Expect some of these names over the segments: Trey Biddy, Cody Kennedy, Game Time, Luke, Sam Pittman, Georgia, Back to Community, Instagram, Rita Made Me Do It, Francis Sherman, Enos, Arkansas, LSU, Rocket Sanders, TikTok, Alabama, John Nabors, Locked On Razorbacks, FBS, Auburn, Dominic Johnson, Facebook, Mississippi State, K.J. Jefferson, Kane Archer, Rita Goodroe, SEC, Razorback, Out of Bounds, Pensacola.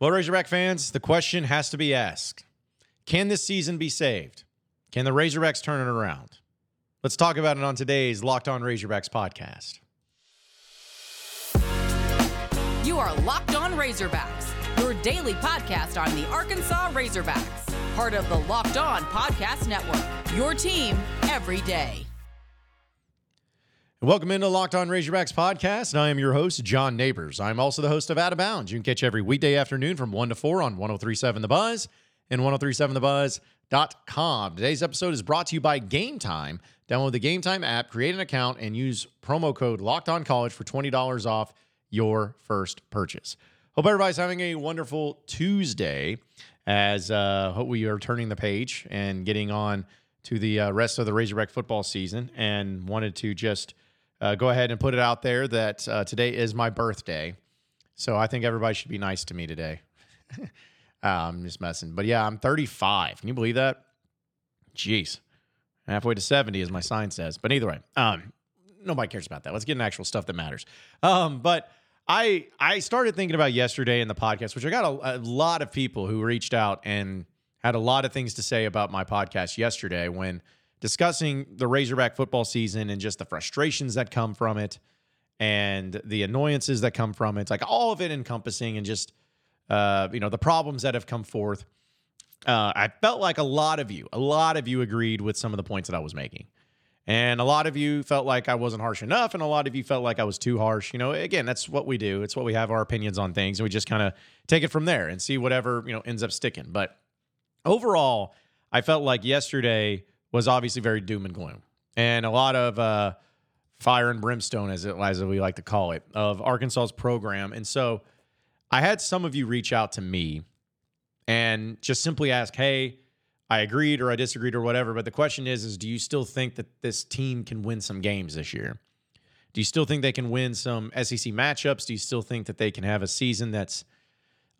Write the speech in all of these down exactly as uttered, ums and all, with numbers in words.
Well, Razorback fans, the question has to be asked. Can this season be saved? Can the Razorbacks turn it around? Let's talk about it on today's Locked On Razorbacks podcast. You are Locked On Razorbacks, your daily podcast on the Arkansas Razorbacks, part of the Locked On Podcast Network, your team every day. Welcome into Locked On Razorbacks podcast, and I am your host, John Nabors. I'm also the host of Out of Bounds. You can catch every weekday afternoon from one to four on ten thirty-seven The Buzz and ten thirty-seven the buzz dot com. Today's episode is brought to you by Game Time. Download the Game Time app, create an account, and use promo code LockedOnCollege for twenty dollars off your first purchase. Hope everybody's having a wonderful Tuesday as uh, hope we are turning the page and getting on to the uh, rest of the Razorback football season, and wanted to just uh, go ahead and put it out there that uh, today is my birthday. So I think everybody should be nice to me today. uh, I'm just messing. But yeah, I'm thirty-five. Can you believe that? Jeez. Halfway to seventy, as my sign says. But either way, um, nobody cares about that. Let's get into actual stuff that matters. Um, but I I started thinking about yesterday in the podcast, which I got a, a lot of people who reached out and had a lot of things to say about my podcast yesterday when discussing the Razorback football season and just the frustrations that come from it and the annoyances that come from it, like all of it encompassing, and just, uh, you know, the problems that have come forth. Uh, I felt like a lot of you, a lot of you agreed with some of the points that I was making. And a lot of you felt like I wasn't harsh enough, and a lot of you felt like I was too harsh. You know, again, that's what we do. It's what we have our opinions on things, and we just kind of take it from there and see whatever, you know, ends up sticking. But overall, I felt like yesterday was obviously very doom and gloom, and a lot of uh, fire and brimstone, as it as we like to call it, of Arkansas's program. And so I had some of you reach out to me and just simply ask, hey, I agreed or I disagreed or whatever, but the question is, is do you still think that this team can win some games this year? Do you still think they can win some S E C matchups? Do you still think that they can have a season that's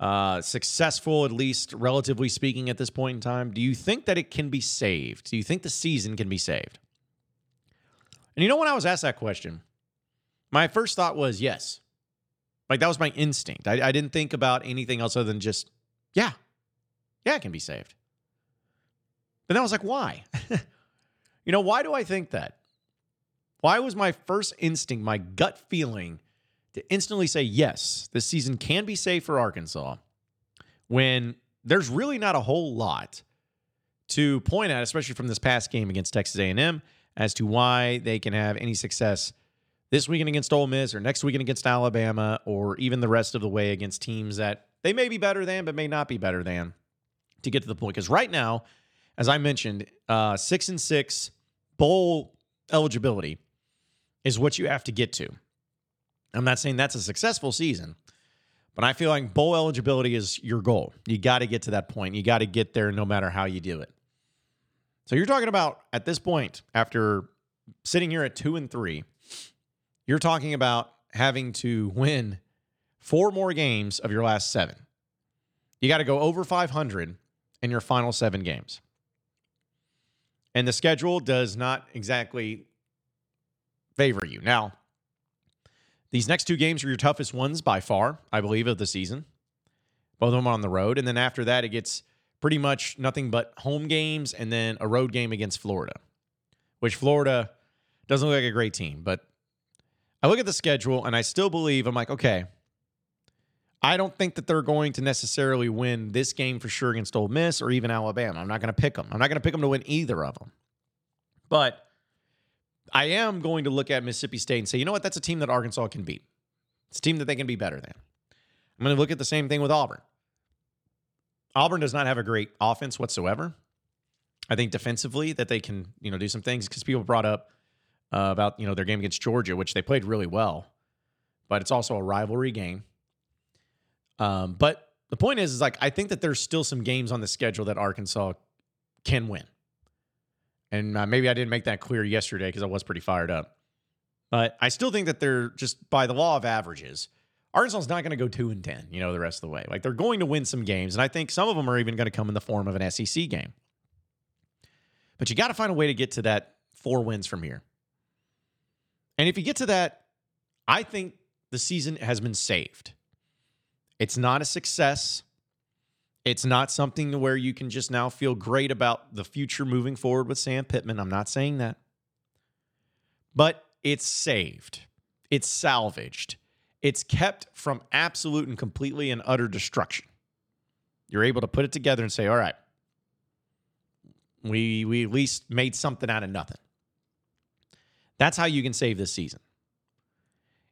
uh, successful, at least relatively speaking at this point in time? Do you think that it can be saved? Do you think the season can be saved? And you know, when I was asked that question, my first thought was yes. Like, that was my instinct. I, I didn't think about anything else other than just, yeah, yeah, it can be saved. But then I was like, why? You know, why do I think that? Why was my first instinct, my gut feeling, to instantly say, yes, this season can be safe for Arkansas, when there's really not a whole lot to point at, especially from this past game against Texas A and M, as to why they can have any success this weekend against Ole Miss or next weekend against Alabama, or even the rest of the way against teams that they may be better than but may not be better than, to get to the point. Because right now, as I mentioned, uh, six and six bowl eligibility is what you have to get to. I'm not saying that's a successful season, but I feel like bowl eligibility is your goal. You got to get to that point. You got to get there no matter how you do it. So you're talking about, at this point, after sitting here at two and three, you're talking about having to win four more games of your last seven. You got to go over five hundred in your final seven games. And the schedule does not exactly favor you. Now, these next two games are your toughest ones by far, I believe, of the season. Both of them are on the road. And then after that, it gets pretty much nothing but home games and then a road game against Florida, which Florida doesn't look like a great team. But I look at the schedule and I still believe, I'm like, okay, I don't think that they're going to necessarily win this game for sure against Ole Miss or even Alabama. I'm not going to pick them. I'm not going to pick them to win either of them. But I am going to look at Mississippi State and say, you know what? That's a team that Arkansas can beat. It's a team that they can be better than. I'm going to look at the same thing with Auburn. Auburn does not have a great offense whatsoever. I think defensively that they can, you know, do some things, because people brought up uh, about, you know, their game against Georgia, which they played really well, but it's also a rivalry game. Um, but the point is, is like, I think that there's still some games on the schedule that Arkansas can win. And uh, maybe I didn't make that clear yesterday because I was pretty fired up. But I still think that they're just, by the law of averages, Arkansas's not going to go two and ten, you know, the rest of the way. Like, they're going to win some games, and I think some of them are even going to come in the form of an S E C game. But you got to find a way to get to that four wins from here. And if you get to that, I think the season has been saved. It's not a success. It's not something to where you can just now feel great about the future moving forward with Sam Pittman. I'm not saying that. But it's saved. It's salvaged. It's kept from absolute and completely and utter destruction. You're able to put it together and say, all right, we we at least made something out of nothing. That's how you can save this season.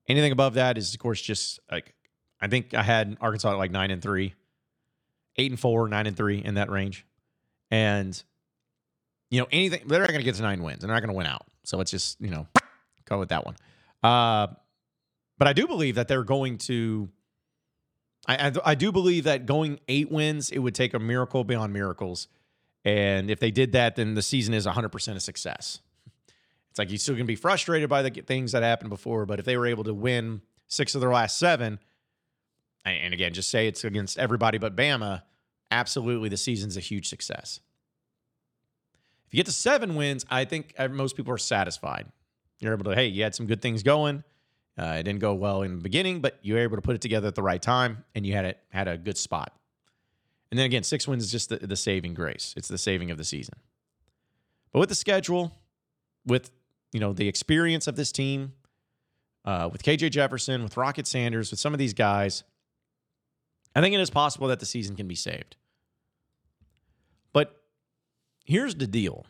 Anything above that is, of course, just like, I think I had Arkansas at like nine and three, eight and four, nine and three in that range. And, you know, anything, they're not going to get to nine wins. They're not going to win out. So it's just, you know, go with that one. Uh, but I do believe that they're going to, I, I, I do believe that going eight wins, it would take a miracle beyond miracles. And if they did that, then the season is one hundred percent a success. It's like you're still going to be frustrated by the things that happened before, but if they were able to win six of their last seven, and again, just say it's against everybody but Bama, absolutely the season's a huge success. If you get to seven wins, I think most people are satisfied. You're able to, hey, you had some good things going. Uh, it didn't go well in the beginning, but you were able to put it together at the right time, and you had it had a good spot. And then again, six wins is just the, the saving grace. It's the saving of the season. But with the schedule, with you know, the experience of this team, uh, with K J. Jefferson, with Rocket Sanders, with some of these guys, I think it is possible that the season can be saved. But here's the deal.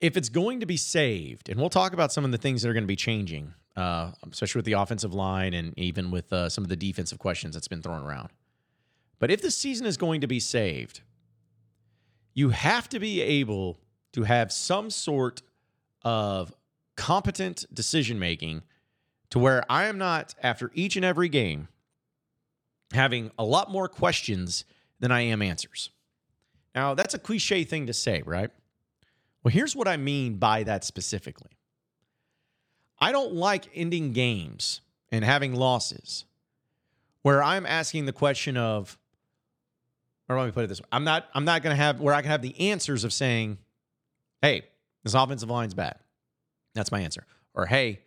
If it's going to be saved, and we'll talk about some of the things that are going to be changing, uh, especially with the offensive line and even with uh, some of the defensive questions that's been thrown around. But if the season is going to be saved, you have to be able to have some sort of competent decision-making to where I am not, after each and every game, having a lot more questions than I am answers. Now, that's a cliche thing to say, right? Well, here's what I mean by that specifically. I don't like ending games and having losses where I'm asking the question of, or let me put it this way, I'm not, I'm not going to have, where I can have the answers of saying, hey, this offensive line's bad. That's my answer. Or, hey,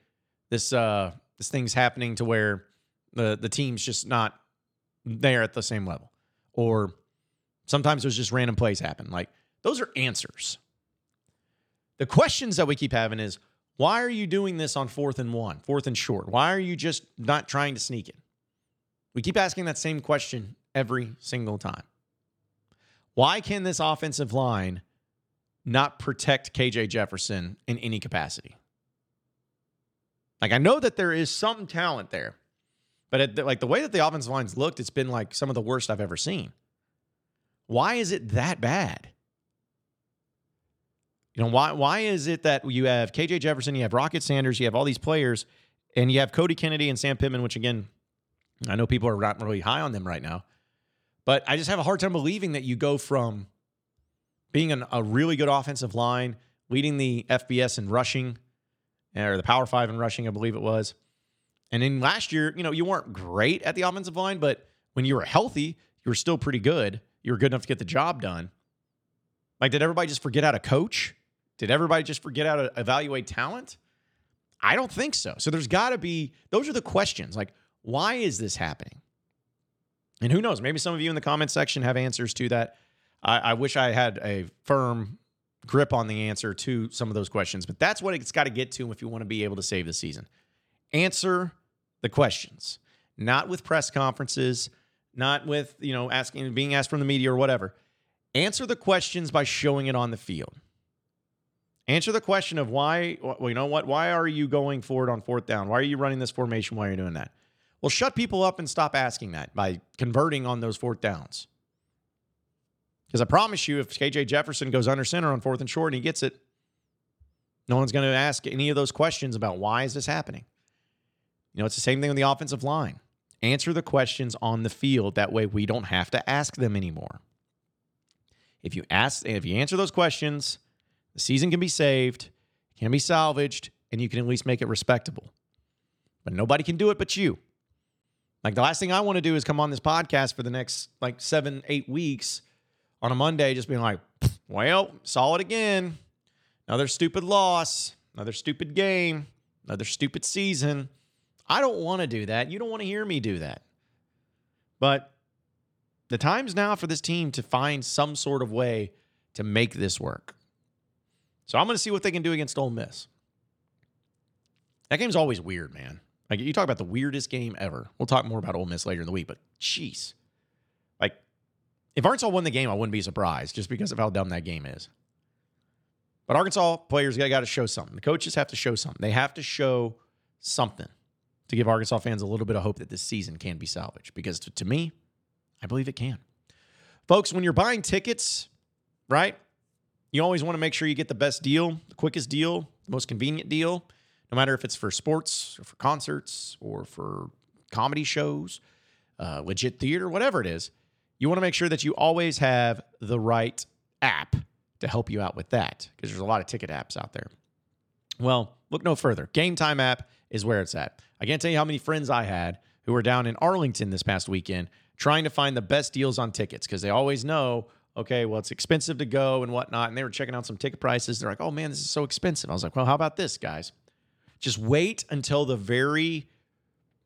this uh, this thing's happening to where the, the team's just not there at the same level. Or sometimes there's just random plays happen. Like, those are answers. The questions that we keep having is, why are you doing this on fourth and one, fourth and short? Why are you just not trying to sneak it? We keep asking that same question every single time. Why can this offensive line not protect K J. Jefferson in any capacity? Like, I know that there is some talent there, but at the, like the way that the offensive line's looked, it's been like some of the worst I've ever seen. Why is it that bad? You know, why why is it that you have K J. Jefferson, you have Rocket Sanders, you have all these players, and you have Cody Kennedy and Sam Pittman, which again, I know people are not really high on them right now, but I just have a hard time believing that you go from being an, a really good offensive line, leading the F B S in rushing, or the Power Five in rushing, I believe it was. And then last year, you know, you weren't great at the offensive line, but when you were healthy, you were still pretty good. You were good enough to get the job done. Like, did everybody just forget how to coach? Did everybody just forget how to evaluate talent? I don't think so. So there's got to be, those are the questions. Like, why is this happening? And who knows? Maybe some of you in the comment section have answers to that. I, I wish I had a firm grip on the answer to some of those questions, but that's what it's got to get to if you want to be able to save the season. Answer the questions, not with press conferences, not with, you know, asking, being asked from the media or whatever. Answer the questions by showing it on the field. Answer the question of why, well, you know what, why are you going forward on fourth down? Why are you running this formation? Why are you doing that? Well, shut people up and stop asking that by converting on those fourth downs. Because I promise you, if K J. Jefferson goes under center on fourth and short and he gets it, no one's going to ask any of those questions about why is this happening. You know, it's the same thing with the offensive line. Answer the questions on the field. That way we don't have to ask them anymore. If you ask, if you answer those questions, the season can be saved, can be salvaged, and you can at least make it respectable. But nobody can do it but you. Like, the last thing I want to do is come on this podcast for the next, like, seven, eight weeks on a Monday, just being like, well, saw it again. Another stupid loss, another stupid game, another stupid season. I don't want to do that. You don't want to hear me do that. But The time's now for this team to find some sort of way to make this work. So I'm going to see what they can do against Ole Miss. That game's always weird, man. Like, you talk about the weirdest game ever. We'll talk more about Ole Miss later in the week, but jeez. Like, if Arkansas won the game, I wouldn't be surprised just because of how dumb that game is. But Arkansas players got to show something. The coaches have to show something. They have to show something to give Arkansas fans a little bit of hope that this season can be salvaged. Because to, to me, I believe it can. Folks, when you're buying tickets, right, you always want to make sure you get the best deal, the quickest deal, the most convenient deal, no matter if it's for sports or for concerts or for comedy shows, uh, legit theater, whatever it is. You want to make sure that you always have the right app to help you out with that, because there's a lot of ticket apps out there. Well, look no further. Game Time app is where it's at. I can't tell you how many friends I had who were down in Arlington this past weekend trying to find the best deals on tickets, because they always know, okay, well, it's expensive to go and whatnot, and they were checking out some ticket prices. They're like, oh, man, this is so expensive. I was like, well, how about this, guys? Just wait until the very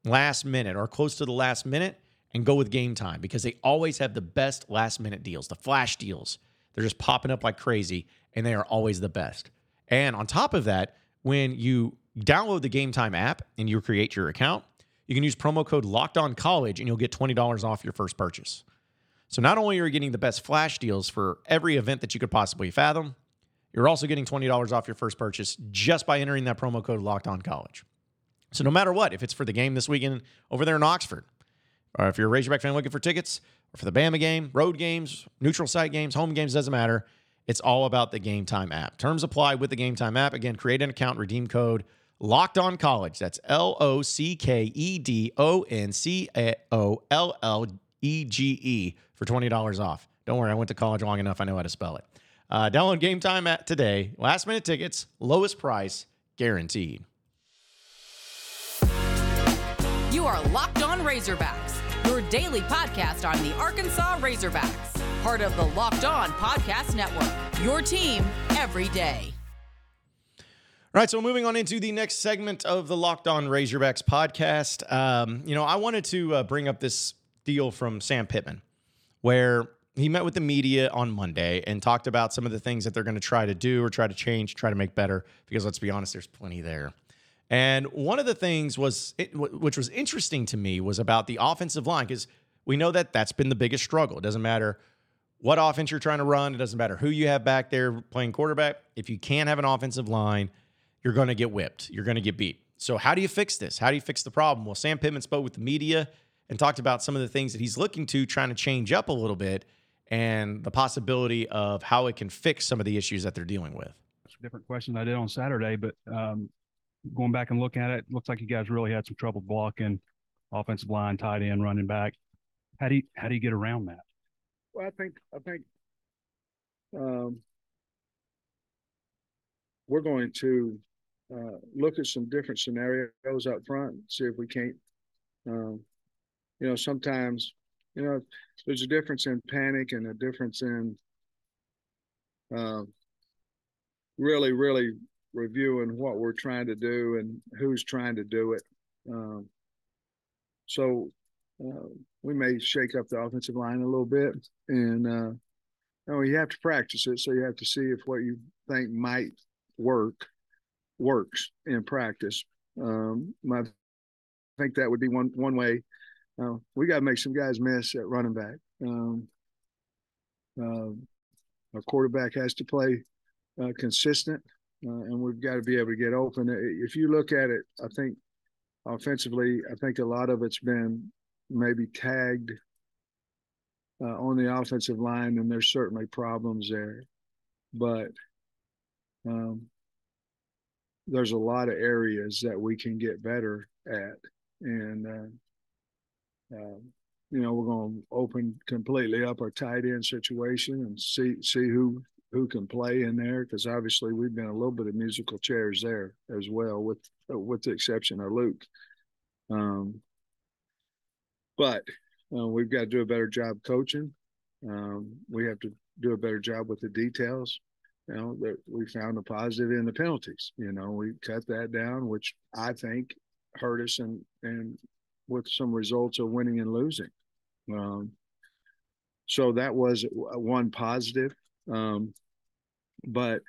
last minute or close to the last minute and go with Game Time, because they always have the best last-minute deals, the flash deals. They're just popping up like crazy, and they are always the best. And on top of that, when you download the Game Time app and you create your account, you can use promo code LockedOnCollege, and you'll get twenty dollars off your first purchase. So not only are you getting the best flash deals for every event that you could possibly fathom, you're also getting twenty dollars off your first purchase just by entering that promo code LockedOnCollege. So no matter what, if it's for the game this weekend over there in Oxford, or if you're a Razorback fan looking for tickets, or for the Bama game, road games, neutral site games, home games, doesn't matter. It's all about the Game Time app. Terms apply with the Game Time app. Again, create an account, redeem code LockedOnCollege. That's L O C K E D O N C O L L E G E for twenty dollars off. Don't worry, I went to college long enough. I know how to spell it. Uh, download Game Time app today. Last minute tickets, lowest price, guaranteed. You are Locked On Razorbacks, your daily podcast on the Arkansas Razorbacks, part of the Locked On Podcast Network, your team every day. All right, so moving on into the next segment of the Locked On Razorbacks podcast. Um, you know, I wanted to uh, bring up this deal from Sam Pittman, where he met with the media on Monday and talked about some of the things that they're going to try to do or try to change, try to make better, because let's be honest, there's plenty there. And one of the things was, it, which was interesting to me, was about the offensive line, because we know that that's been the biggest struggle. It doesn't matter what offense you're trying to run. It doesn't matter who you have back there playing quarterback. If you can't have an offensive line, you're going to get whipped. You're going to get beat. So how do you fix this? How do you fix the problem? Well, Sam Pittman spoke with the media and talked about some of the things that he's looking to, trying to change up a little bit, and the possibility of how it can fix some of the issues that they're dealing with. That's a different question I did on Saturday, but um, going back and looking at it, looks like you guys really had some trouble blocking offensive line, tight end, running back. How do you, how do you get around that? Well, I think, I think um, we're going to uh, look at some different scenarios up front, see if we can't, um, you know, sometimes, you know, there's a difference in panic and a difference in uh, really, really reviewing what we're trying to do and who's trying to do it. Um, so uh, we may shake up the offensive line a little bit, and uh, you know, you have to practice it. So you have to see if what you think might work works in practice. Um, my, I think that would be one one way. Uh, we got to make some guys miss at running back. Um, uh, our quarterback has to play uh, consistent, uh, and we've got to be able to get open. If you look at it, I think offensively, I think a lot of it's been maybe tagged uh, on the offensive line, and there's certainly problems there. But um, there's a lot of areas that we can get better at, and uh, Uh, you know, we're going to open completely up our tight end situation and see see who, who can play in there, because obviously we've been a little bit of musical chairs there as well, with with the exception of Luke. Um, but uh, we've got to do a better job coaching. Um, we have to do a better job with the details. You know, that we found the positive in the penalties. You know, we cut that down, which I think hurt us and and. with some results of winning and losing. Um, So that was one positive. Um, but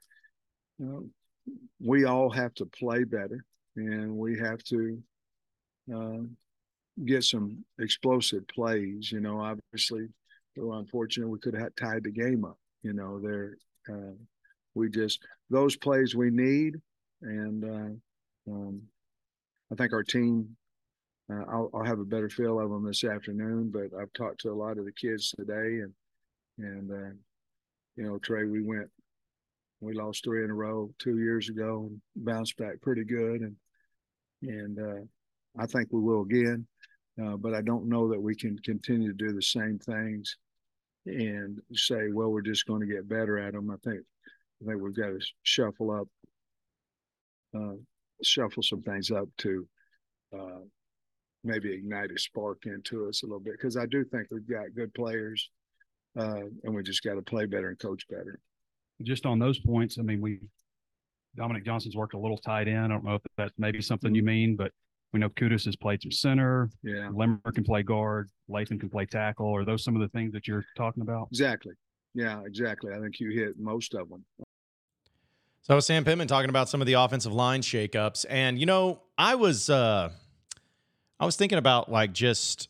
you know, we all have to play better, and we have to uh, get some explosive plays. You know, obviously, though unfortunately, we could have tied the game up. You know, there uh, we just those plays we need, and uh, um, I think our team. Uh, I'll, I'll have a better feel of them this afternoon, but I've talked to a lot of the kids today, and and uh, you know, Trey, we went, we lost three in a row two years ago, and bounced back pretty good, and and uh, I think we will again, uh, but I don't know that we can continue to do the same things and say, well, we're just going to get better at them. I think I think we've got to shuffle up, uh, shuffle some things up to. Uh, maybe ignite a spark into us a little bit, because I do think we've got good players, uh, and we just got to play better and coach better. Just on those points, I mean, we Dominic Johnson's worked a little tight end. I don't know if that's maybe something you mean, but we know Kudus has played some center. Yeah. Limmer can play guard. Latham can play tackle. Are those some of the things that you're talking about? Exactly. Yeah, exactly. I think you hit most of them. So Sam Pittman talking about some of the offensive line shakeups. And, you know, I was uh, – I was thinking about like just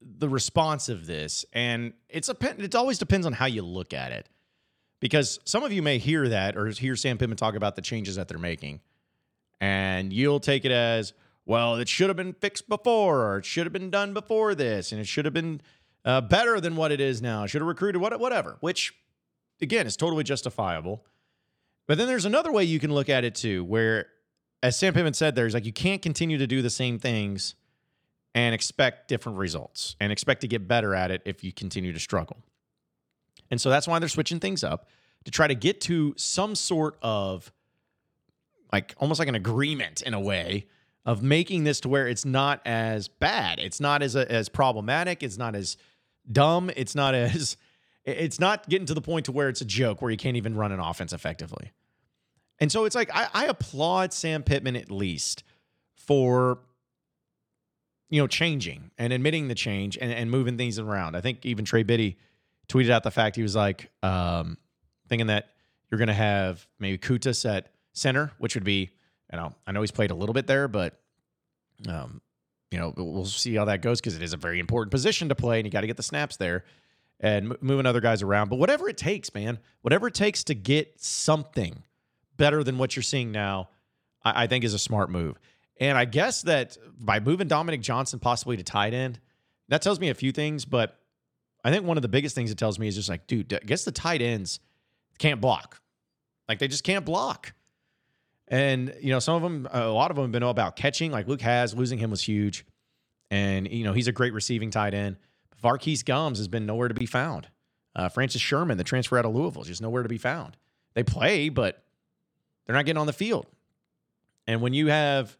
the response of this, and it's a it always depends on how you look at it, because some of you may hear that or hear Sam Pittman talk about the changes that they're making, and you'll take it as, well, it should have been fixed before, or it should have been done before this, and it should have been uh, better than what it is now. It should have recruited what whatever, which again is totally justifiable. But then there's another way you can look at it too, where, as Sam Pittman said there, he's like, you can't continue to do the same things and expect different results and expect to get better at it if you continue to struggle. And so that's why they're switching things up, to try to get to some sort of, like, almost like an agreement in a way of making this to where it's not as bad. It's not as as problematic. It's not as dumb. It's not as, it's not getting to the point to where it's a joke where you can't even run an offense effectively. And so it's like, I, I applaud Sam Pittman at least for, you know, changing and admitting the change and, and moving things around. I think even Trey Biddy tweeted out the fact he was like, um, thinking that you're going to have maybe Kutas at center, which would be, you know, I know he's played a little bit there, but, um, you know, we'll see how that goes, because it is a very important position to play and you got to get the snaps there and moving other guys around. But whatever it takes, man, whatever it takes to get something better than what you're seeing now, I think is a smart move. And I guess that by moving Dominic Johnson possibly to tight end, that tells me a few things, but I think one of the biggest things it tells me is just like, dude, I guess the tight ends can't block. Like, they just can't block. And, you know, some of them, a lot of them have been all about catching. Like, Luke has, losing him was huge. And, you know, he's a great receiving tight end. Varkis Gumbs has been nowhere to be found. Uh, Francis Sherman, the transfer out of Louisville, is just nowhere to be found. They play, but they're not getting on the field. And when you have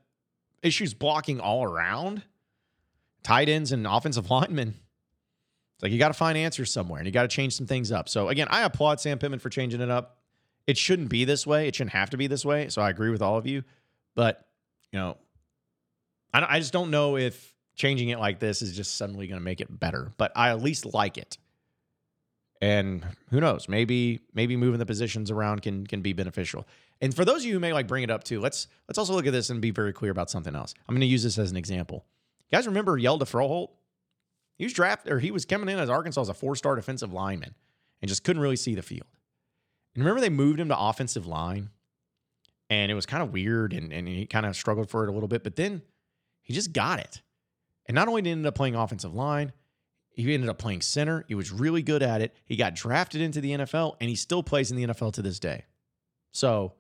issues blocking all around, tight ends and offensive linemen, it's like you got to find answers somewhere, and you got to change some things up. So, again, I applaud Sam Pittman for changing it up. It shouldn't be this way. It shouldn't have to be this way. So I agree with all of you. But, you know, I, I just don't know if changing it like this is just suddenly going to make it better. But I at least like it. And who knows, maybe maybe moving the positions around can can be beneficial. And for those of you who may like bring it up too, let's let's also look at this and be very clear about something else. I'm going to use this as an example. You guys remember Yelda Froholt? He was drafted, or he was coming in as Arkansas as a four-star defensive lineman and just couldn't really see the field. And remember they moved him to offensive line, and it was kind of weird, and, and he kind of struggled for it a little bit, but then he just got it. And not only did he end up playing offensive line, he ended up playing center. He was really good at it. He got drafted into the N F L, and he still plays in the N F L to this day. So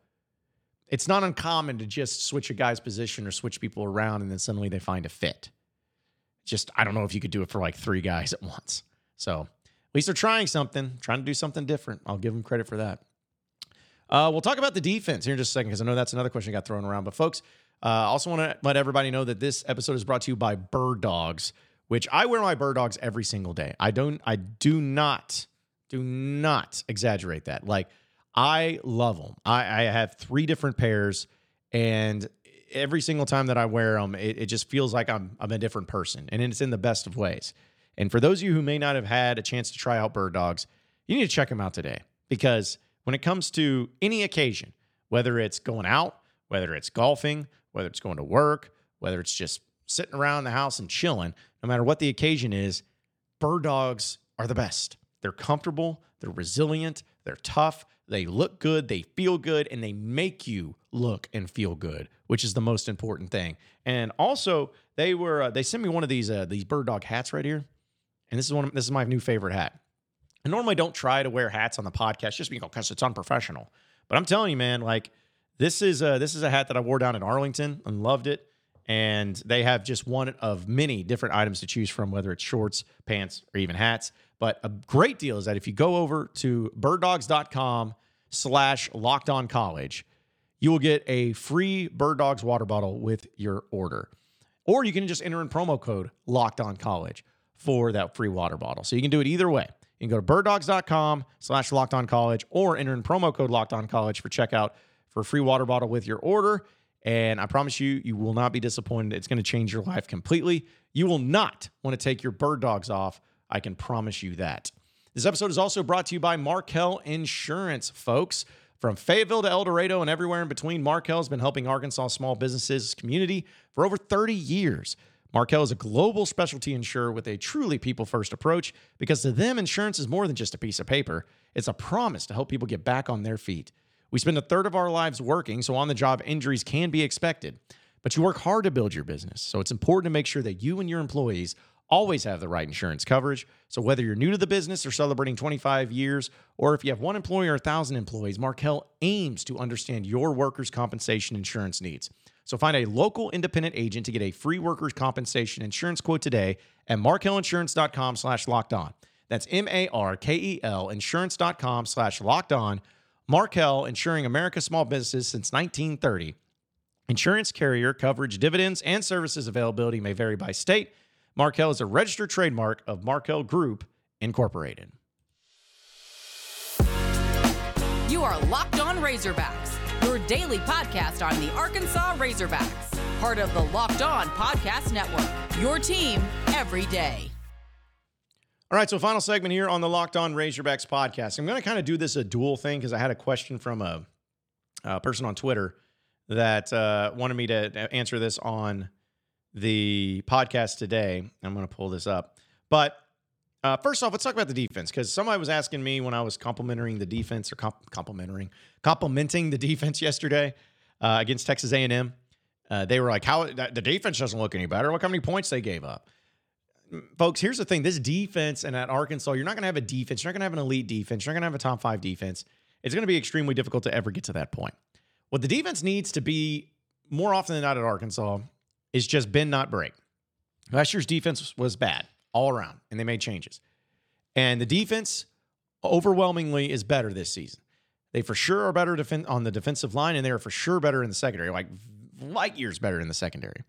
it's not uncommon to just switch a guy's position or switch people around, and then suddenly they find a fit. Just, I don't know if you could do it for like three guys at once. So at least they're trying something, trying to do something different. I'll give them credit for that. Uh, we'll talk about the defense here in just a second, because I know that's another question that got thrown around. But folks, I uh, also want to let everybody know that this episode is brought to you by Bird Dogs, which I wear my Bird Dogs every single day. I don't, I do not, do not exaggerate that. Like, I love them. I, I have three different pairs, and every single time that I wear them, it, it just feels like I'm, I'm a different person, and it's in the best of ways. And for those of you who may not have had a chance to try out Bird Dogs, you need to check them out today, because when it comes to any occasion, whether it's going out, whether it's golfing, whether it's going to work, whether it's just sitting around the house and chilling, no matter what the occasion is, Bird Dogs are the best. They're comfortable, they're resilient, they're tough, they look good, they feel good, and they make you look and feel good, which is the most important thing. And also, they were uh, they sent me one of these uh, these Bird Dog hats right here, and this is one of, this is my new favorite hat. I normally don't try to wear hats on the podcast just because it's unprofessional. But I'm telling you, man, like this is a, this is a hat that I wore down in Arlington and loved it. And they have just one of many different items to choose from, whether it's shorts, pants, or even hats. But a great deal is that if you go over to birddogs.com slash LockedOnCollege, you will get a free Bird Dogs water bottle with your order. Or you can just enter in promo code LockedOnCollege for that free water bottle. So you can do it either way. You can go to birddogs.com slash LockedOnCollege or enter in promo code LockedOnCollege for checkout for a free water bottle with your order. And I promise you, you will not be disappointed. It's going to change your life completely. You will not want to take your Bird Dogs off. I can promise you that. This episode is also brought to you by Markel Insurance, folks. From Fayetteville to El Dorado and everywhere in between, Markel has been helping Arkansas small businesses community for over thirty years. Markel is a global specialty insurer with a truly people-first approach, because to them, insurance is more than just a piece of paper. It's a promise to help people get back on their feet. We spend a third of our lives working, so on-the-job injuries can be expected. But you work hard to build your business, so it's important to make sure that you and your employees always have the right insurance coverage. So whether you're new to the business or celebrating twenty-five years, or if you have one employee or one thousand employees, Markel aims to understand your workers' compensation insurance needs. So find a local independent agent to get a free workers' compensation insurance quote today at markelinsurance.com slash locked on. That's M A R K E L insurance.com slash locked on. Markel, insuring America's small businesses since nineteen thirty. Insurance carrier coverage, dividends, and services availability may vary by state. Markel is a registered trademark of Markel Group, Incorporated. You are Locked On Razorbacks, your daily podcast on the Arkansas Razorbacks, part of the Locked On Podcast Network, your team every day. All right, so final segment here on the Locked On Razorbacks podcast. I'm going to kind of do this a dual thing, because I had a question from a, a person on Twitter that uh, wanted me to answer this on the podcast today. I'm going to pull this up. But Uh, first off, let's talk about the defense, because somebody was asking me when I was complimenting the defense or comp- complimenting, complimenting the defense yesterday uh, against Texas A and M. Uh, they were like, "How the defense doesn't look any better? Look how many points they gave up." Folks, here's the thing: this defense, and at Arkansas, you're not going to have a defense. You're not going to have an elite defense. You're not going to have a top five defense. It's going to be extremely difficult to ever get to that point. What the defense needs to be more often than not at Arkansas is just bend, not break. Last year's defense was bad all around, and they made changes. And the defense overwhelmingly is better this season. They for sure are better defen- on the defensive line, and they are for sure better in the secondary, like light years better in the secondary.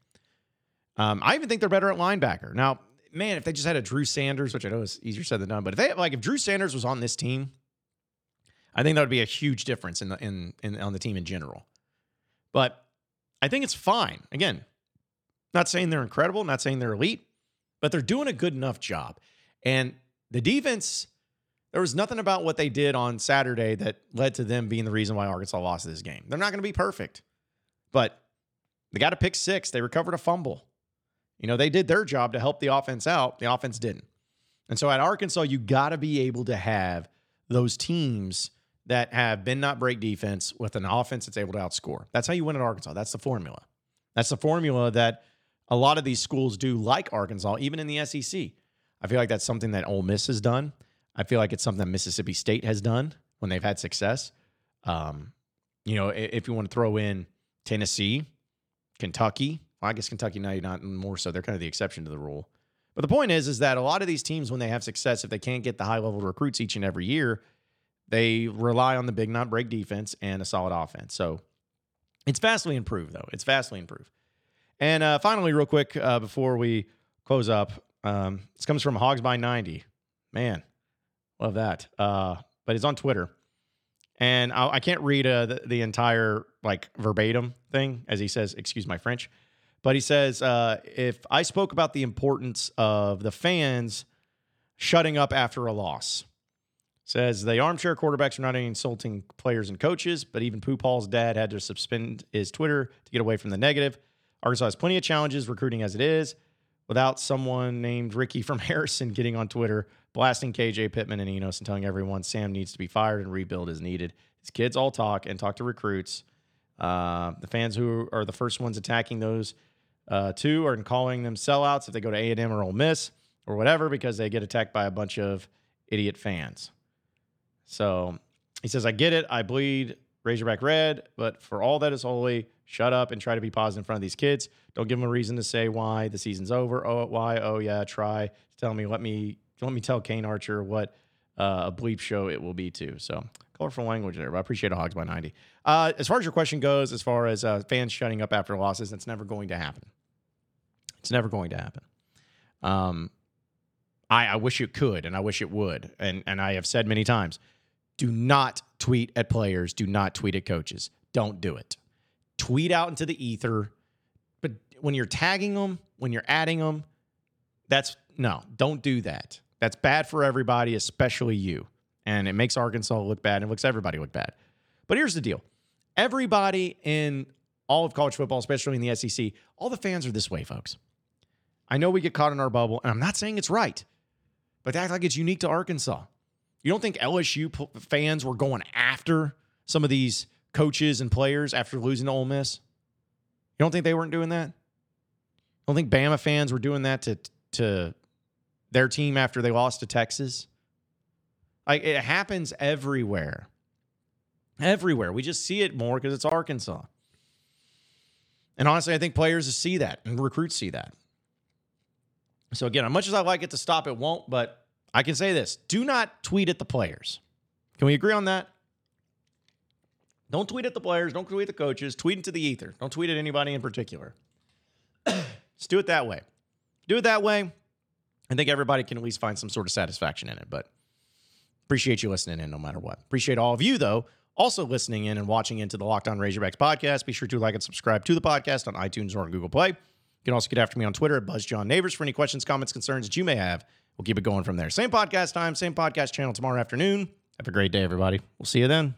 Um, I even think they're better at linebacker. Now, man, if they just had a Drew Sanders, which I know is easier said than done, but if they like if Drew Sanders was on this team, I think that would be a huge difference in the in, in on the team in general. But I think it's fine. Again, not saying they're incredible, not saying they're elite, but they're doing a good enough job. And the defense, there was nothing about what they did on Saturday that led to them being the reason why Arkansas lost this game. They're not going to be perfect, but they got a pick six. They recovered a fumble. You know, they did their job to help the offense out. The offense didn't. And so at Arkansas, you got to be able to have those teams that have bend not break defense with an offense that's able to outscore. That's how you win at Arkansas. That's the formula. That's the formula that a lot of these schools do, like Arkansas, even in the S E C. I feel like that's something that Ole Miss has done. I feel like it's something that Mississippi State has done when they've had success. Um, you know, if you want to throw in Tennessee, Kentucky, well, I guess Kentucky now you're not more so. They're kind of the exception to the rule. But the point is, is that a lot of these teams, when they have success, if they can't get the high-level recruits each and every year, they rely on the big not-break defense and a solid offense. So it's vastly improved, though. It's vastly improved. And uh, finally, real quick, uh, before we close up, um, this comes from Hogs by ninety. Man, love that. Uh, but it's on Twitter. And I, I can't read uh, the, the entire, like, verbatim thing, as he says, excuse my French. But he says, uh, if I spoke about the importance of the fans shutting up after a loss. Says the armchair quarterbacks are not only insulting players and coaches, but even Pooh Paul's dad had to suspend his Twitter to get away from the negative. Arkansas has plenty of challenges recruiting as it is, without someone named Ricky from Harrison getting on Twitter, blasting K J. Pittman and Enos and telling everyone Sam needs to be fired and rebuild is needed. His kids all talk and talk to recruits. Uh, the fans who are the first ones attacking those uh, two are calling them sellouts if they go to A and M or Ole Miss or whatever because they get attacked by a bunch of idiot fans. So he says, I get it. I bleed Razorback red, but for all that is holy, shut up and try to be positive in front of these kids. Don't give them a reason to say why the season's over. Oh, why? Oh, yeah. Try to tell me. Let me let me tell Kane Archer what uh, a bleep show it will be too. So colorful language there, but I appreciate a Hogs by ninety. Uh, as far as your question goes, as far as uh, fans shutting up after losses, that's never going to happen. It's never going to happen. Um, I, I wish it could, and I wish it would, and and I have said many times. Do not tweet at players. Do not tweet at coaches. Don't do it. Tweet out into the ether. But when you're tagging them, when you're adding them, that's no, don't do that. That's bad for everybody, especially you. And it makes Arkansas look bad, and it makes everybody look bad. But here's the deal. Everybody in all of college football, especially in the S E C, all the fans are this way, folks. I know we get caught in our bubble, and I'm not saying it's right, but act like it's unique to Arkansas. You don't think L S U fans were going after some of these coaches and players after losing to Ole Miss? You don't think they weren't doing that? You don't think Bama fans were doing that to to their team after they lost to Texas? Like, it happens everywhere. Everywhere. We just see it more because it's Arkansas. And honestly, I think players see that and recruits see that. So again, as much as I like it to stop, it won't, but I can say this. Do not tweet at the players. Can we agree on that? Don't tweet at the players. Don't tweet at the coaches. Tweet into the ether. Don't tweet at anybody in particular. Just do it that way. Do it that way. I think everybody can at least find some sort of satisfaction in it, but appreciate you listening in no matter what. Appreciate all of you, though, also listening in and watching into the Locked On Razorbacks podcast. Be sure to like and subscribe to the podcast on iTunes or on Google Play. You can also get after me on Twitter at BuzzJohnNabors for any questions, comments, concerns that you may have. We'll keep it going from there. Same podcast time, same podcast channel tomorrow afternoon. Have a great day, everybody. We'll see you then.